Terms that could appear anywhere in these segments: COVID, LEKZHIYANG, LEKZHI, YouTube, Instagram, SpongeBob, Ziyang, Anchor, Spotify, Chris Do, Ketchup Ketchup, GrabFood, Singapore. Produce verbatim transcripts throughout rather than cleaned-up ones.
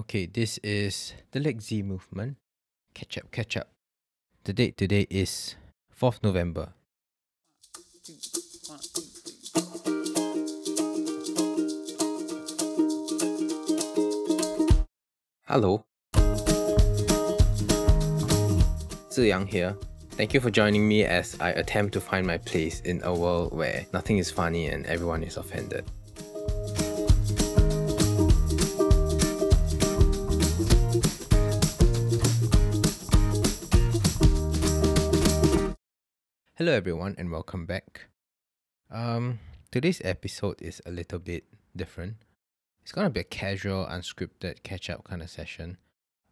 Okay, this is the LEKZHI movement. Ketchup Ketchup. The date today is fourth of November. Hello. Ziyang here. Thank you for joining me as I attempt to find my place in a world where nothing is funny and everyone is offended. Hello everyone and welcome back. Um, today's episode is a little bit different. It's gonna be a casual, unscripted catch-up kind of session.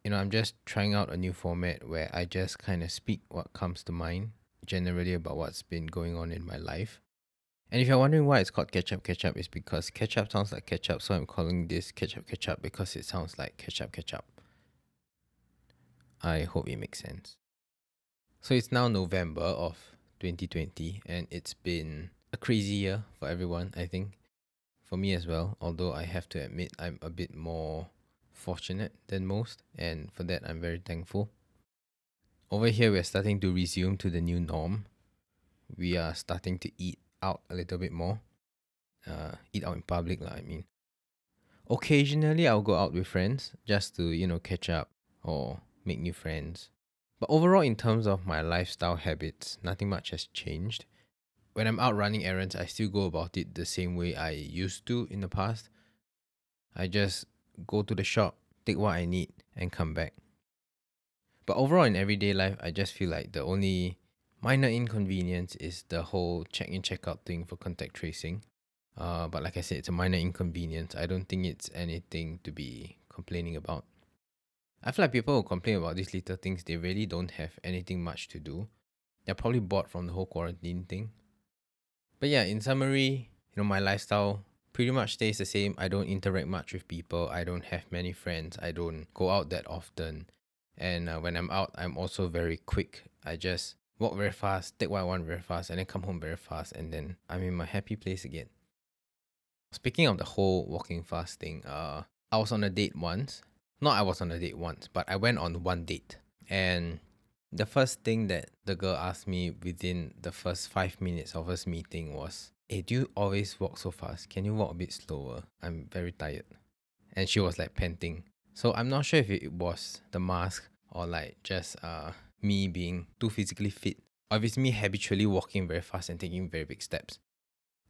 You know, I'm just trying out a new format where I just kind of speak what comes to mind, generally about what's been going on in my life. And if you're wondering why it's called Ketchup Ketchup, it's because ketchup sounds like ketchup, so I'm calling this Ketchup Ketchup because it sounds like ketchup ketchup. I hope it makes sense. So it's now November of twenty twenty, and it's been a crazy year for everyone, I think. For me as well, although I have to admit I'm a bit more fortunate than most, and for that I'm very thankful. Over here, we're starting to resume to the new norm. We are starting to eat out a little bit more. Uh, eat out in public, lah, I mean. Occasionally, I'll go out with friends just to, you know, catch up or make new friends. But overall, in terms of my lifestyle habits, nothing much has changed. When I'm out running errands, I still go about it the same way I used to in the past. I just go to the shop, take what I need, and come back. But overall, in everyday life, I just feel like the only minor inconvenience is the whole check-in, check-out thing for contact tracing. Uh, but like I said, it's a minor inconvenience. I don't think it's anything to be complaining about. I feel like people who complain about these little things, they really don't have anything much to do. They're probably bored from the whole quarantine thing. But yeah, in summary, you know, my lifestyle pretty much stays the same. I don't interact much with people. I don't have many friends. I don't go out that often. And uh, when I'm out, I'm also very quick. I just walk very fast, take what I want very fast, and then come home very fast. And then I'm in my happy place again. Speaking of the whole walking fast thing, uh, I was on a date once. Not I was on a date once, but I went on one date. And the first thing that the girl asked me within the first five minutes of us meeting was, "Hey, do you always walk so fast? Can you walk a bit slower? I'm very tired." And she was like panting. So I'm not sure if it was the mask or like just uh me being too physically fit, or if it's me habitually walking very fast and taking very big steps.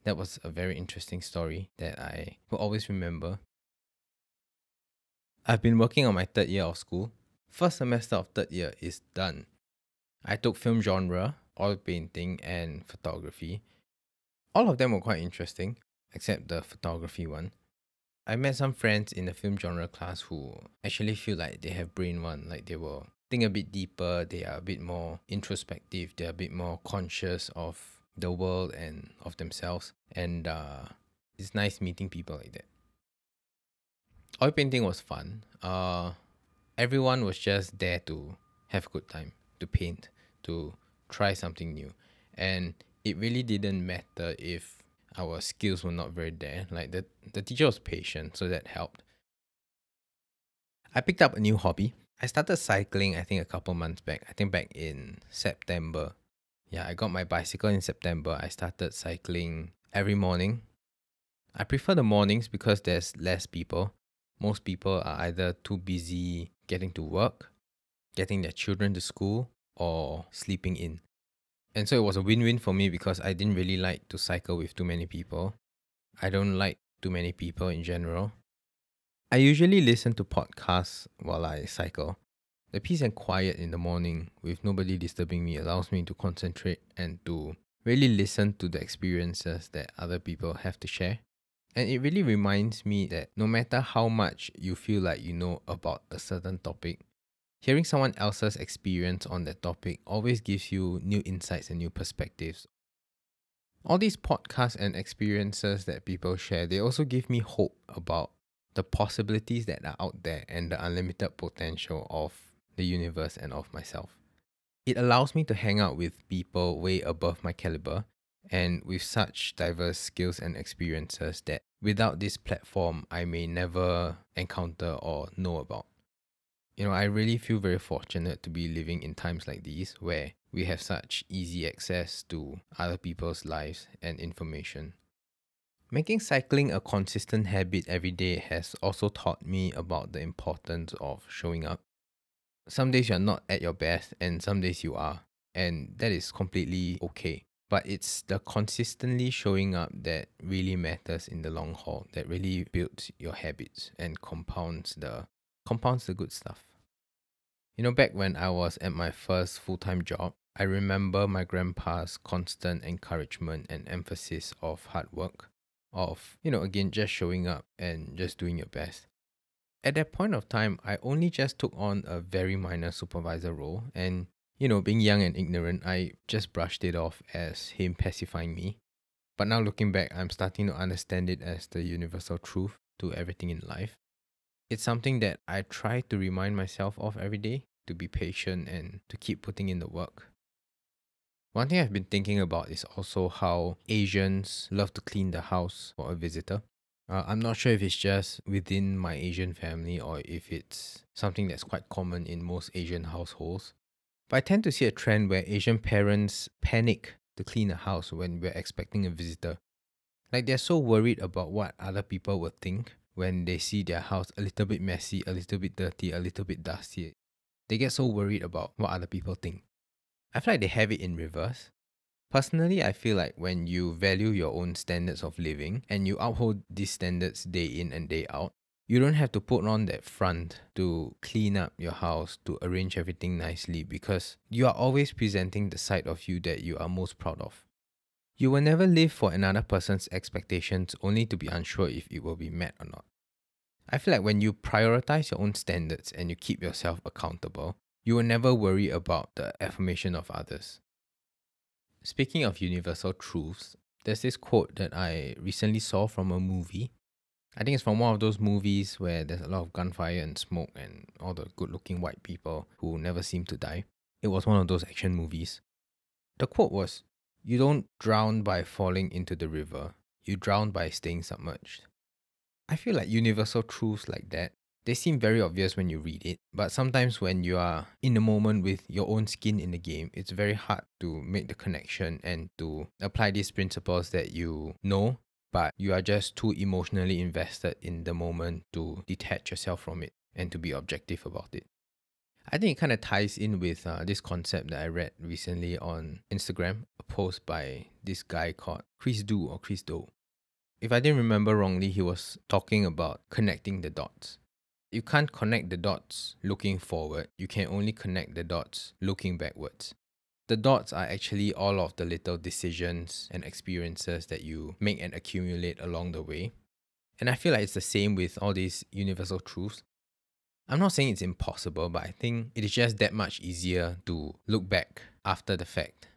That was a very interesting story that I will always remember. I've been working on my third year of school. First semester of third year is done. I took film genre, oil painting, and photography. All of them were quite interesting, except the photography one. I met some friends in the film genre class who actually feel like they have brain one, like they will think a bit deeper, they are a bit more introspective, they are a bit more conscious of the world and of themselves. And uh, it's nice meeting people like that. Oil painting was fun. Uh, everyone was just there to have a good time, to paint, to try something new. And it really didn't matter if our skills were not very there. Like the, the teacher was patient, so that helped. I picked up a new hobby. I started cycling, I think, a couple months back. I think back in September. Yeah, I got my bicycle in September. I started cycling every morning. I prefer the mornings because there's less people. Most people are either too busy getting to work, getting their children to school, or sleeping in. And so it was a win-win for me because I didn't really like to cycle with too many people. I don't like too many people in general. I usually listen to podcasts while I cycle. The peace and quiet in the morning with nobody disturbing me allows me to concentrate and to really listen to the experiences that other people have to share. And it really reminds me that no matter how much you feel like you know about a certain topic, hearing someone else's experience on that topic always gives you new insights and new perspectives. All these podcasts and experiences that people share, they also give me hope about the possibilities that are out there and the unlimited potential of the universe and of myself. It allows me to hang out with people way above my caliber and with such diverse skills and experiences that without this platform, I may never encounter or know about. You know, I really feel very fortunate to be living in times like these where we have such easy access to other people's lives and information. Making cycling a consistent habit every day has also taught me about the importance of showing up. Some days you're not at your best and some days you are, and that is completely okay. But it's the consistently showing up that really matters in the long haul, that really builds your habits and compounds the compounds the good stuff. You know, back when I was at my first full-time job, I remember my grandpa's constant encouragement and emphasis of hard work, of, you know, again, just showing up and just doing your best. At that point of time, I only just took on a very minor supervisor role, and you know, being young and ignorant, I just brushed it off as him pacifying me. But now looking back, I'm starting to understand it as the universal truth to everything in life. It's something that I try to remind myself of every day, to be patient and to keep putting in the work. One thing I've been thinking about is also how Asians love to clean the house for a visitor. Uh, I'm not sure if it's just within my Asian family or if it's something that's quite common in most Asian households. But I tend to see a trend where Asian parents panic to clean a house when we're expecting a visitor. Like they're so worried about what other people will think when they see their house a little bit messy, a little bit dirty, a little bit dusty. They get so worried about what other people think. I feel like they have it in reverse. Personally, I feel like when you value your own standards of living and you uphold these standards day in and day out, you don't have to put on that front to clean up your house, to arrange everything nicely, because you are always presenting the side of you that you are most proud of. You will never live for another person's expectations only to be unsure if it will be met or not. I feel like when you prioritize your own standards and you keep yourself accountable, you will never worry about the affirmation of others. Speaking of universal truths, there's this quote that I recently saw from a movie. I think it's from one of those movies where there's a lot of gunfire and smoke and all the good-looking white people who never seem to die. It was one of those action movies. The quote was, "You don't drown by falling into the river. You drown by staying submerged." I feel like universal truths like that, they seem very obvious when you read it, but sometimes when you are in the moment with your own skin in the game, it's very hard to make the connection and to apply these principles that you know, but you are just too emotionally invested in the moment to detach yourself from it and to be objective about it. I think it kind of ties in with uh, this concept that I read recently on Instagram, a post by this guy called Chris Do or Chris Do. If I didn't remember wrongly, he was talking about connecting the dots. You can't connect the dots looking forward. You can only connect the dots looking backwards. The dots are actually all of the little decisions and experiences that you make and accumulate along the way. And I feel like it's the same with all these universal truths. I'm not saying it's impossible, but I think it is just that much easier to look back after the fact.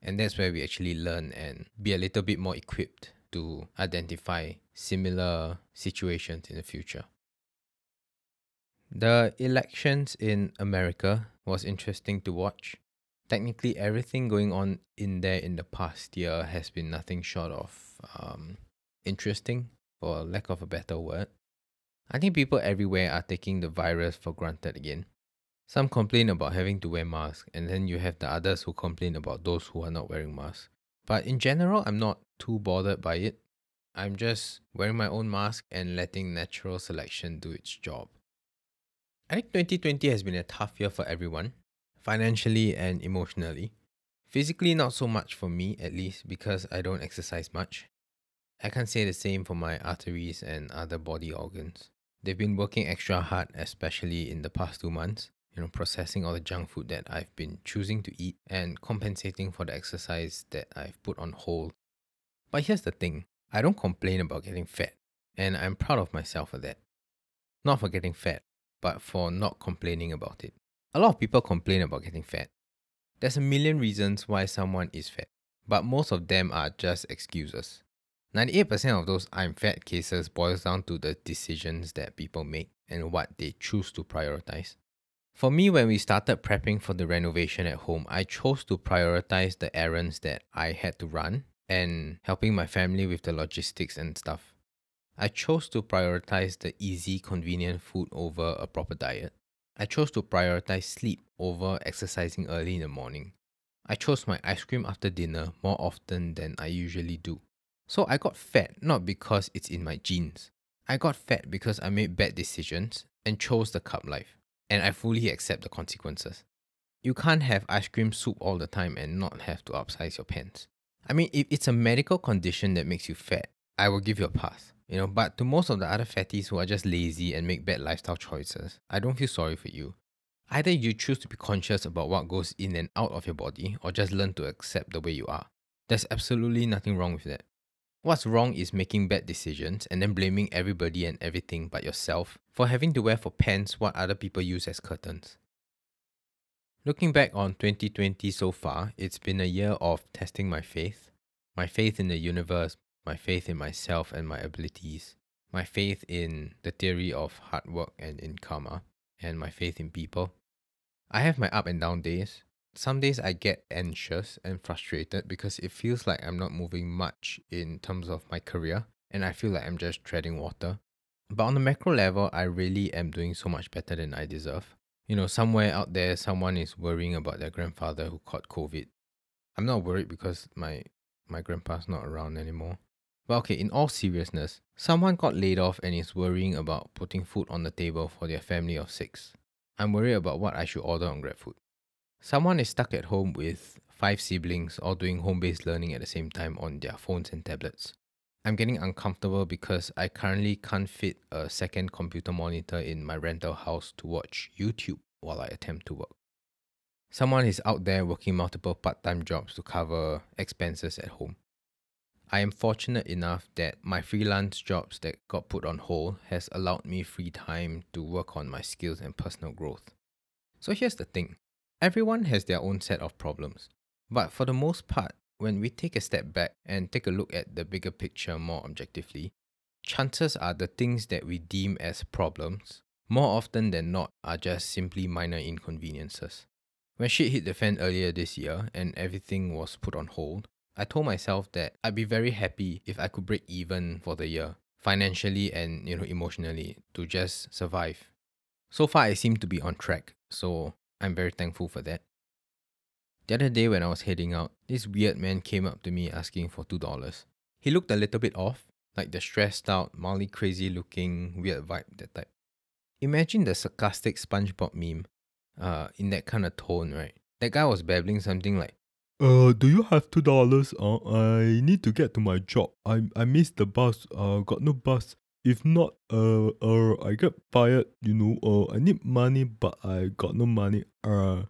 And that's where we actually learn and be a little bit more equipped to identify similar situations in the future. The elections in America was interesting to watch. Technically, everything going on in there in the past year has been nothing short of um, interesting, for lack of a better word. I think people everywhere are taking the virus for granted again. Some complain about having to wear masks, and then you have the others who complain about those who are not wearing masks. But in general, I'm not too bothered by it. I'm just wearing my own mask and letting natural selection do its job. I think twenty twenty has been a tough year for everyone. Financially and emotionally. Physically, not so much for me, at least, because I don't exercise much. I can't say the same for my arteries and other body organs. They've been working extra hard, especially in the past two months, you know, processing all the junk food that I've been choosing to eat and compensating for the exercise that I've put on hold. But here's the thing, I don't complain about getting fat, and I'm proud of myself for that. Not for getting fat, but for not complaining about it. A lot of people complain about getting fat. There's a million reasons why someone is fat, but most of them are just excuses. ninety-eight percent of those I'm fat cases boils down to the decisions that people make and what they choose to prioritize. For me, when we started prepping for the renovation at home, I chose to prioritize the errands that I had to run and helping my family with the logistics and stuff. I chose to prioritize the easy, convenient food over a proper diet. I chose to prioritize sleep over exercising early in the morning. I chose my ice cream after dinner more often than I usually do. So I got fat not because it's in my genes. I got fat because I made bad decisions and chose the carb life. And I fully accept the consequences. You can't have ice cream soup all the time and not have to upsize your pants. I mean, if it's a medical condition that makes you fat, I will give you a pass. You know, but to most of the other fatties who are just lazy and make bad lifestyle choices, I don't feel sorry for you. Either you choose to be conscious about what goes in and out of your body, or just learn to accept the way you are. There's absolutely nothing wrong with that. What's wrong is making bad decisions and then blaming everybody and everything but yourself for having to wear for pants what other people use as curtains. Looking back on twenty twenty so far, it's been a year of testing my faith, my faith in the universe, my faith in myself and my abilities, my faith in the theory of hard work and in karma, and my faith in people. I have my up and down days. Some days I get anxious and frustrated because it feels like I'm not moving much in terms of my career, and I feel like I'm just treading water. But on the macro level, I really am doing so much better than I deserve. You know, somewhere out there, someone is worrying about their grandfather who caught COVID. I'm not worried because my, my grandpa's not around anymore. Well, okay, in all seriousness, someone got laid off and is worrying about putting food on the table for their family of six. I'm worried about what I should order on GrabFood. Someone is stuck at home with five siblings all doing home-based learning at the same time on their phones and tablets. I'm getting uncomfortable because I currently can't fit a second computer monitor in my rental house to watch YouTube while I attempt to work. Someone is out there working multiple part-time jobs to cover expenses at home. I am fortunate enough that my freelance jobs that got put on hold has allowed me free time to work on my skills and personal growth. So here's the thing. Everyone has their own set of problems. But for the most part, when we take a step back and take a look at the bigger picture more objectively, chances are the things that we deem as problems, more often than not, are just simply minor inconveniences. When shit hit the fan earlier this year and everything was put on hold, I told myself that I'd be very happy if I could break even for the year, financially and, you know, emotionally, to just survive. So far, I seem to be on track, so I'm very thankful for that. The other day when I was heading out, this weird man came up to me asking for two dollars. He looked a little bit off, like the stressed out, mildly crazy looking, weird vibe, that type. Imagine the sarcastic SpongeBob meme uh, in that kind of tone, right? That guy was babbling something like, Uh, do you have two dollars? Uh, I need to get to my job. I I missed the bus. Uh, got no bus. If not, uh, uh, I get fired. You know. Uh, I need money, but I got no money. Uh,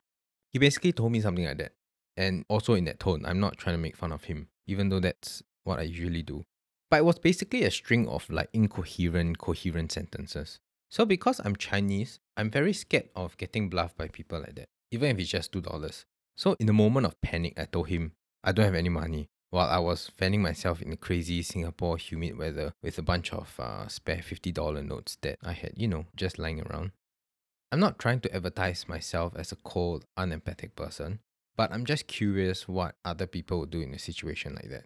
he basically told me something like that, and also in that tone. I'm not trying to make fun of him, even though that's what I usually do. But it was basically a string of like incoherent, coherent sentences. So because I'm Chinese, I'm very scared of getting bluffed by people like that, even if it's just two dollars. So in a moment of panic, I told him I don't have any money while I was fanning myself in the crazy Singapore humid weather with a bunch of uh, spare fifty dollar notes that I had, you know, just lying around. I'm not trying to advertise myself as a cold, unempathic person, but I'm just curious what other people would do in a situation like that.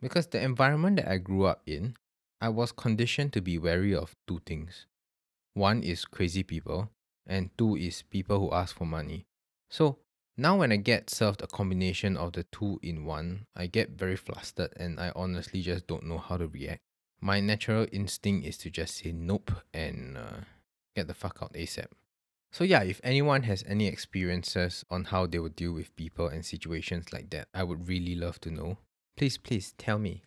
Because the environment that I grew up in, I was conditioned to be wary of two things. One is crazy people, and two is people who ask for money. So now when I get served a combination of the two in one, I get very flustered and I honestly just don't know how to react. My natural instinct is to just say nope and uh, get the fuck out ASAP. So yeah, if anyone has any experiences on how they would deal with people and situations like that, I would really love to know. Please, please tell me.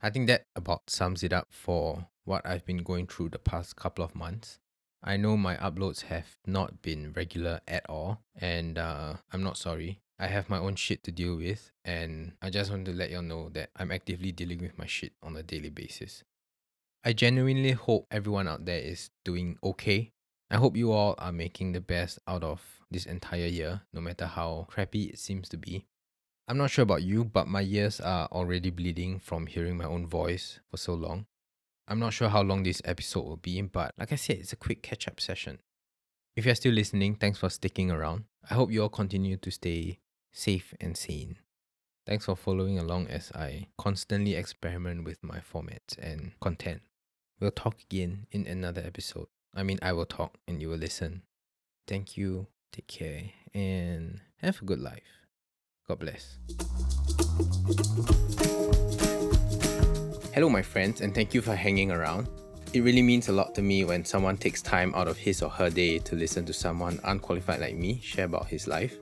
I think that about sums it up for what I've been going through the past couple of months. I know my uploads have not been regular at all, and uh, I'm not sorry. I have my own shit to deal with, and I just want to let y'all know that I'm actively dealing with my shit on a daily basis. I genuinely hope everyone out there is doing okay. I hope you all are making the best out of this entire year, no matter how crappy it seems to be. I'm not sure about you, but my ears are already bleeding from hearing my own voice for so long. I'm not sure how long this episode will be, but like I said, it's a quick catch-up session. If you're still listening, thanks for sticking around. I hope you all continue to stay safe and sane. Thanks for following along as I constantly experiment with my formats and content. We'll talk again in another episode. I mean, I will talk and you will listen. Thank you, take care, and have a good life. God bless. Hello, my friends, and thank you for hanging around. It really means a lot to me when someone takes time out of his or her day to listen to someone unqualified like me share about his life.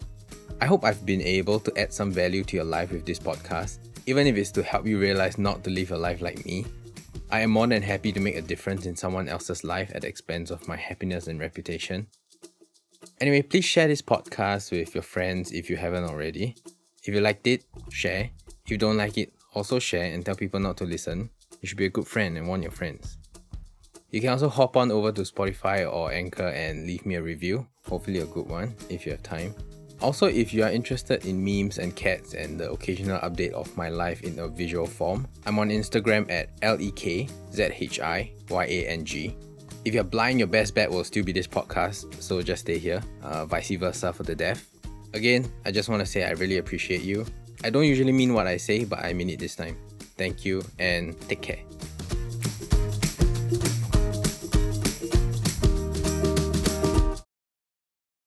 I hope I've been able to add some value to your life with this podcast, even if it's to help you realize not to live a life like me. I am more than happy to make a difference in someone else's life at the expense of my happiness and reputation. Anyway, please share this podcast with your friends if you haven't already. If you liked it, share. If you don't like it, also share and tell people not to listen. You should be a good friend and warn your friends. You can also hop on over to Spotify or Anchor and leave me a review, hopefully a good one, if you have time. Also, if you are interested in memes and cats and the occasional update of my life in a visual form, I'm on Instagram at L E K Z H I Y A N G. If you're blind, your best bet will still be this podcast, so just stay here, uh, vice versa for the deaf. Again, I just want to say I really appreciate you. I don't usually mean what I say, but I mean it this time. Thank you and take care.